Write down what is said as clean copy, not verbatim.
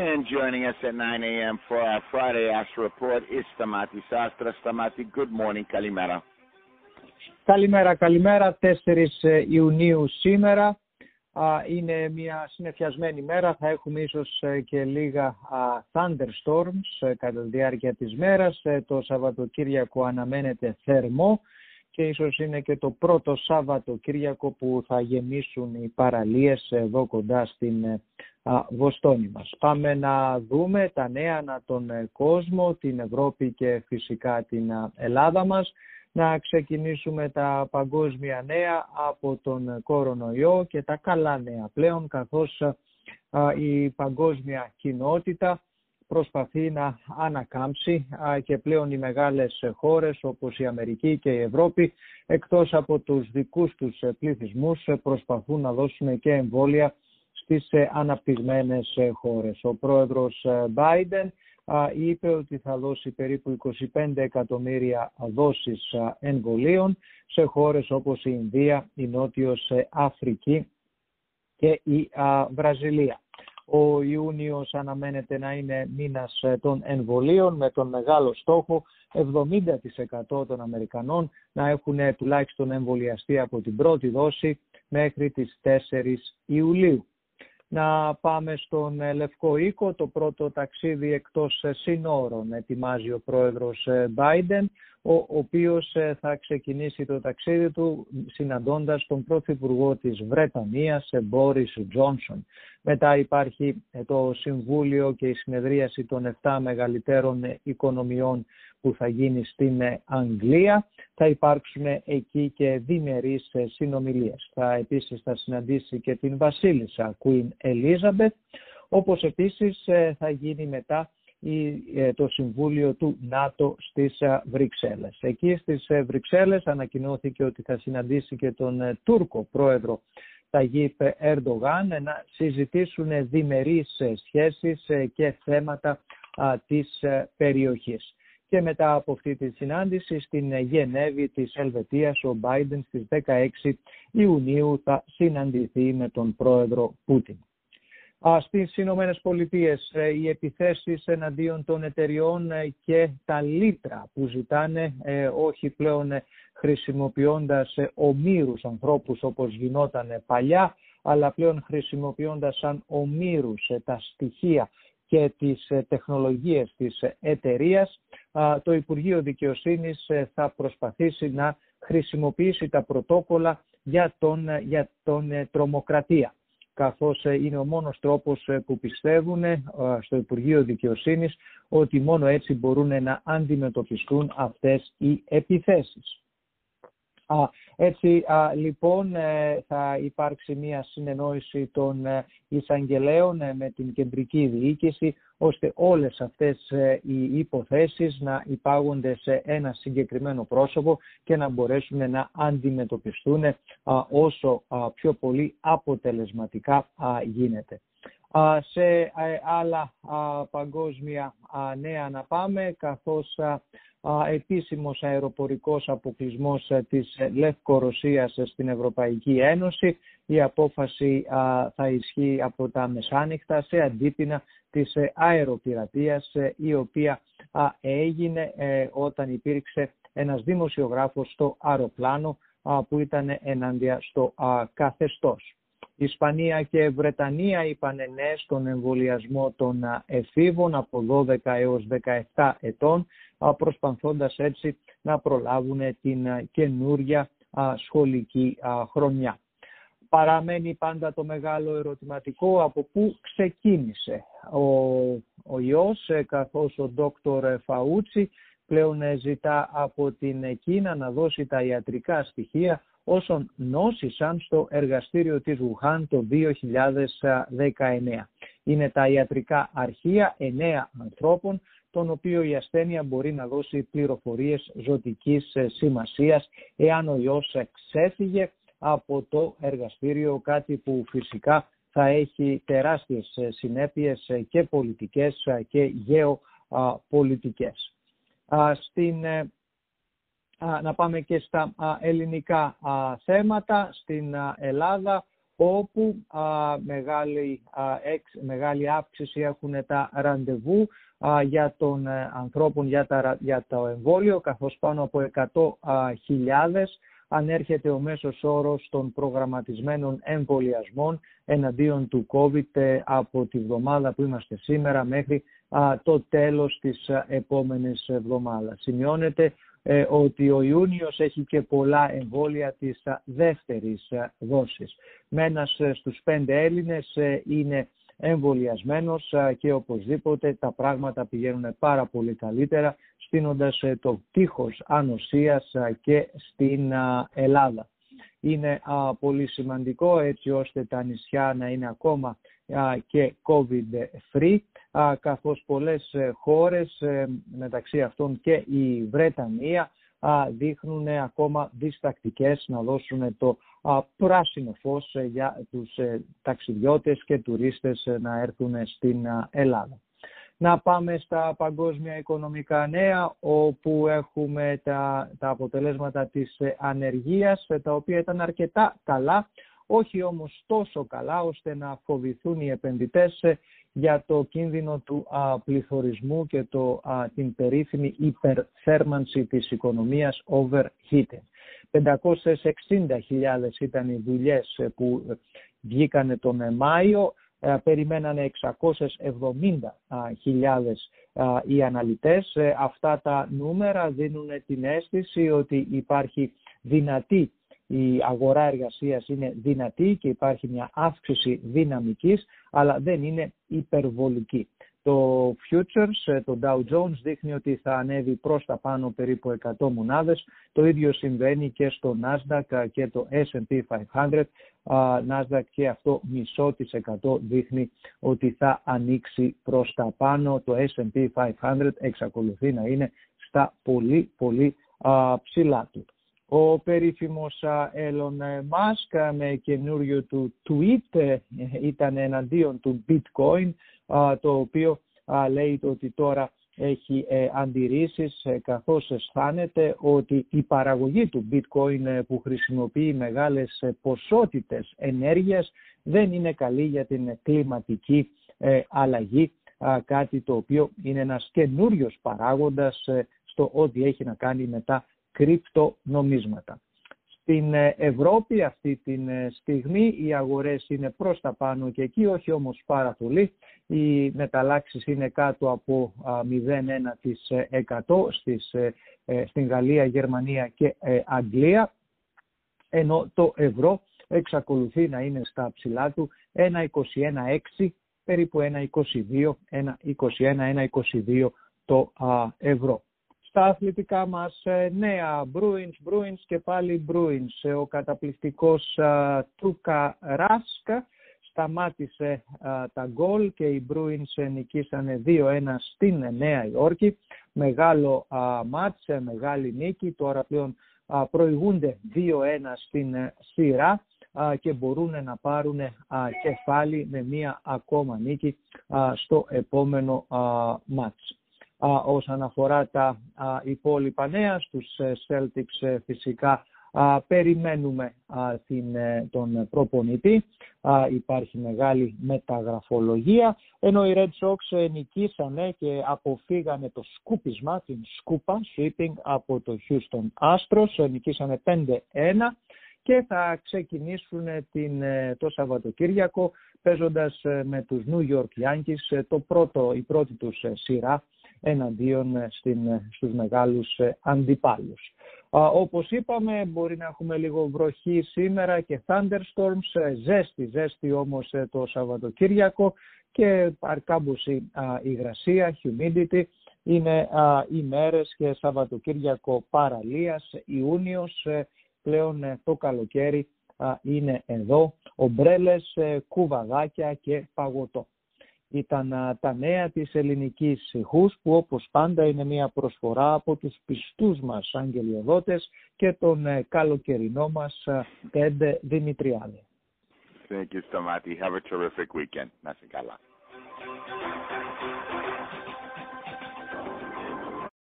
And joining us at 9 a.m. for our Friday Astro Report is Σταμάτη Άστρα. Σταμάτη, good morning, καλημέρα. Καλημέρα, 4 Ιουνίου σήμερα. Είναι μια συνεφιασμένη μέρα, θα έχουμε ίσως και λίγα thunderstorms κατά τη διάρκεια της μέρας. Το Σαββατοκύριακο αναμένεται θερμό και ίσως είναι και το πρώτο Σαββατοκύριακο που θα γεμίσουν οι παραλίες εδώ κοντά στην Βοστόνη μας. Πάμε να δούμε τα νέα ανά τον κόσμο, την Ευρώπη και φυσικά την Ελλάδα μας. Να ξεκινήσουμε τα παγκόσμια νέα από τον κορονοϊό και τα καλά νέα πλέον, καθώς η παγκόσμια κοινότητα προσπαθεί να ανακάμψει και πλέον οι μεγάλες χώρες όπως η Αμερική και η Ευρώπη, εκτός από τους δικούς τους πληθυσμούς, προσπαθούν να δώσουν και εμβόλια στις αναπτυγμένες χώρες. Ο πρόεδρος Μπάιντεν είπε ότι θα δώσει περίπου 25 εκατομμύρια δόσεις εμβολίων σε χώρες όπως η Ινδία, η Νότιος Αφρική και η Βραζιλία. Ο Ιούνιος αναμένεται να είναι μήνας των εμβολίων με τον μεγάλο στόχο 70% των Αμερικανών να έχουν τουλάχιστον εμβολιαστεί από την πρώτη δόση μέχρι τις 4 Ιουλίου. Να πάμε στον Λευκό Οίκο, το πρώτο ταξίδι εκτός συνόρων ετοιμάζει ο πρόεδρος Μπάιντεν, ο οποίος θα ξεκινήσει το ταξίδι του συναντώντας τον πρωθυπουργό της Βρετανίας, Μπόρις Τζόνσον. Μετά υπάρχει το Συμβούλιο και η συνεδρίαση των 7 μεγαλύτερων οικονομιών που θα γίνει στην Αγγλία. Θα υπάρξουν εκεί και διμερείς συνομιλίες. Θα επίσης θα συναντήσει και την βασίλισσα Queen Elizabeth, όπως επίσης θα γίνει μετά το Συμβούλιο του ΝΑΤΟ στις Βρυξέλλες. Εκεί στις Βρυξέλλες ανακοινώθηκε ότι θα συναντήσει και τον Τούρκο πρόεδρο Ταγίπ Ερντογάν να συζητήσουν διμερείς σχέσεις και θέματα της περιοχής. Και μετά από αυτή τη συνάντηση στην Γενέβη της Ελβετίας, ο Μπάιντεν στις 16 Ιουνίου θα συναντηθεί με τον πρόεδρο Πούτιν. Στις Ηνωμένες Πολιτείες οι επιθέσεις εναντίον των εταιριών και τα λίτρα που ζητάνε όχι πλέον χρησιμοποιώντας ομήρους ανθρώπους όπως γινόταν παλιά, αλλά πλέον χρησιμοποιώντας σαν ομήρους τα στοιχεία και τις τεχνολογίες της εταιρείας. Το Υπουργείο Δικαιοσύνης θα προσπαθήσει να χρησιμοποιήσει τα πρωτόκολλα για τον τρομοκρατία, καθώς είναι ο μόνος τρόπος που πιστεύουν στο Υπουργείο Δικαιοσύνης ότι μόνο έτσι μπορούν να αντιμετωπιστούν αυτές οι επιθέσεις. Έτσι λοιπόν θα υπάρξει μια συνεννόηση των εισαγγελέων με την κεντρική διοίκηση, ώστε όλες αυτές οι υποθέσεις να υπάγονται σε ένα συγκεκριμένο πρόσωπο και να μπορέσουν να αντιμετωπιστούν όσο πιο πολύ αποτελεσματικά γίνεται. Σε άλλα παγκόσμια νέα να πάμε, καθώς επίσημος αεροπορικός αποκλεισμός της Λευκορωσίας στην Ευρωπαϊκή Ένωση. Η απόφαση θα ισχύει από τα μεσάνυχτα σε αντίπεινα της αεροπειρατείας, η οποία έγινε όταν υπήρξε ένας δημοσιογράφος στο αεροπλάνο που ήταν ενάντια στο καθεστώς. Ισπανία και Βρετανία είπαν ναι στον εμβολιασμό των εφήβων από 12 έως 17 ετών, προσπαθώντας έτσι να προλάβουν την καινούρια σχολική χρονιά. Παραμένει πάντα το μεγάλο ερωτηματικό από πού ξεκίνησε ο ιός, καθώς ο Δόκτωρ Φαούτσι πλέον ζητά από την Κίνα να δώσει τα ιατρικά στοιχεία όσων νόσησαν στο εργαστήριο της Γουχάν το 2019. Είναι τα ιατρικά αρχεία 9 ανθρώπων, τον οποίο η ασθένεια μπορεί να δώσει πληροφορίες ζωτικής σημασίας εάν ο ιός ξέφυγε από το εργαστήριο, κάτι που φυσικά θα έχει τεράστιες συνέπειες και πολιτικές και γεωπολιτικές. Να πάμε και στα ελληνικά θέματα. Στην Ελλάδα όπου μεγάλη αύξηση έχουν τα ραντεβού για των ανθρώπων για το εμβόλιο, καθώς πάνω από 100.000 ανέρχεται ο μέσος όρος των προγραμματισμένων εμβολιασμών εναντίον του COVID από τη βδομάδα που είμαστε σήμερα μέχρι το τέλος της επόμενης εβδομάδας. Σημειώνεται ότι ο Ιούνιος έχει και πολλά εμβόλια της δεύτερης δόσης. Ένας στους 5 Έλληνες είναι εμβολιασμένος και οπωσδήποτε τα πράγματα πηγαίνουν πάρα πολύ καλύτερα, στείνοντας το τείχος ανοσίας και στην Ελλάδα. Είναι πολύ σημαντικό έτσι ώστε τα νησιά να είναι ακόμα και COVID-free, καθώς πολλές χώρες, μεταξύ αυτών και η Βρετανία, δείχνουν ακόμα διστακτικές να δώσουν το πράσινο φως για τους ταξιδιώτες και τουρίστες να έρθουν στην Ελλάδα. Να πάμε στα παγκόσμια οικονομικά νέα, όπου έχουμε τα αποτελέσματα της ανεργίας, τα οποία ήταν αρκετά καλά, όχι όμως τόσο καλά ώστε να φοβηθούν οι επενδυτές για το κίνδυνο του πληθωρισμού και την περίφημη υπερθέρμανση της οικονομίας, overheating. 560.000 ήταν οι δουλειές που βγήκανε τον Μάιο, περιμένανε 670.000 οι αναλυτές. Αυτά τα νούμερα δίνουν την αίσθηση ότι η αγορά εργασίας είναι δυνατή και υπάρχει μια αύξηση δυναμικής, αλλά δεν είναι υπερβολική. Το Futures, το Dow Jones, δείχνει ότι θα ανέβει προς τα πάνω περίπου 100 μονάδες. Το ίδιο συμβαίνει και στο Nasdaq και το S&P 500. Nasdaq και αυτό 0,5% δείχνει ότι θα ανοίξει προς τα πάνω. Το S&P 500 εξακολουθεί να είναι στα πολύ πολύ ψηλά του. Ο περίφημος Έλλον Μάσκα με καινούριο του tweet ήταν εναντίον του bitcoin, το οποίο λέει ότι τώρα έχει αντιρρήσεις, καθώς αισθάνεται ότι η παραγωγή του bitcoin που χρησιμοποιεί μεγάλες ποσότητες ενέργειας δεν είναι καλή για την κλιματική αλλαγή, κάτι το οποίο είναι ένας καινούριος παράγοντας στο ό,τι έχει να κάνει με τα κρυπτονομίσματα. Στην Ευρώπη αυτή τη στιγμή οι αγορές είναι προς τα πάνω και εκεί, όχι όμως πάρα πολύ. Οι μεταλλάξεις είναι κάτω από 0,1% στην Γαλλία, Γερμανία και Αγγλία, ενώ το ευρώ εξακολουθεί να είναι στα ψηλά του, 1,21,6, περίπου 1,22 το ευρώ. Στα αθλητικά μας νέα, Bruins και πάλι Bruins. Ο καταπληκτικός Τούκα Ράσκα σταμάτησε τα γκολ και οι Bruins νικήσανε 2-1 στην Νέα Υόρκη. Μεγάλο μάτς, μεγάλη νίκη. Τώρα πλέον προηγούνται 2-1 στην σειρά και μπορούν να πάρουν κεφάλι με μία ακόμα νίκη στο επόμενο μάτς. Όσον αφορά τα υπόλοιπα νέα, στους Celtics φυσικά περιμένουμε τον προπονητή. Υπάρχει μεγάλη μεταγραφολογία, ενώ οι Red Sox νικήσανε και αποφύγανε το σκούπισμα, την σκούπα, sweeping από το Houston Astros, νικήσανε 5-1 και θα ξεκινήσουν το Σαββατοκύριακο παίζοντας με τους New York Yankees η πρώτη τους σειρά εναντίον στους μεγάλους αντιπάλους. Όπως είπαμε, μπορεί να έχουμε λίγο βροχή σήμερα και thunderstorms, ζέστη όμως το Σαββατοκύριακο και αρκάμποση υγρασία, humidity. Είναι ημέρες και Σαββατοκύριακο παραλίας, Ιούνιος, πλέον το καλοκαίρι είναι εδώ, ομπρέλες, κουβαδάκια και παγωτό. Ήταν τα νέα της ελληνικής ηχούς, που όπως πάντα είναι μια προσφορά από τους πιστούς μας αγγελιοδότες και τον καλοκαιρινό μας Έντε Δημητριάδη. Thank you so much. Have a terrific weekend. Να σε καλά.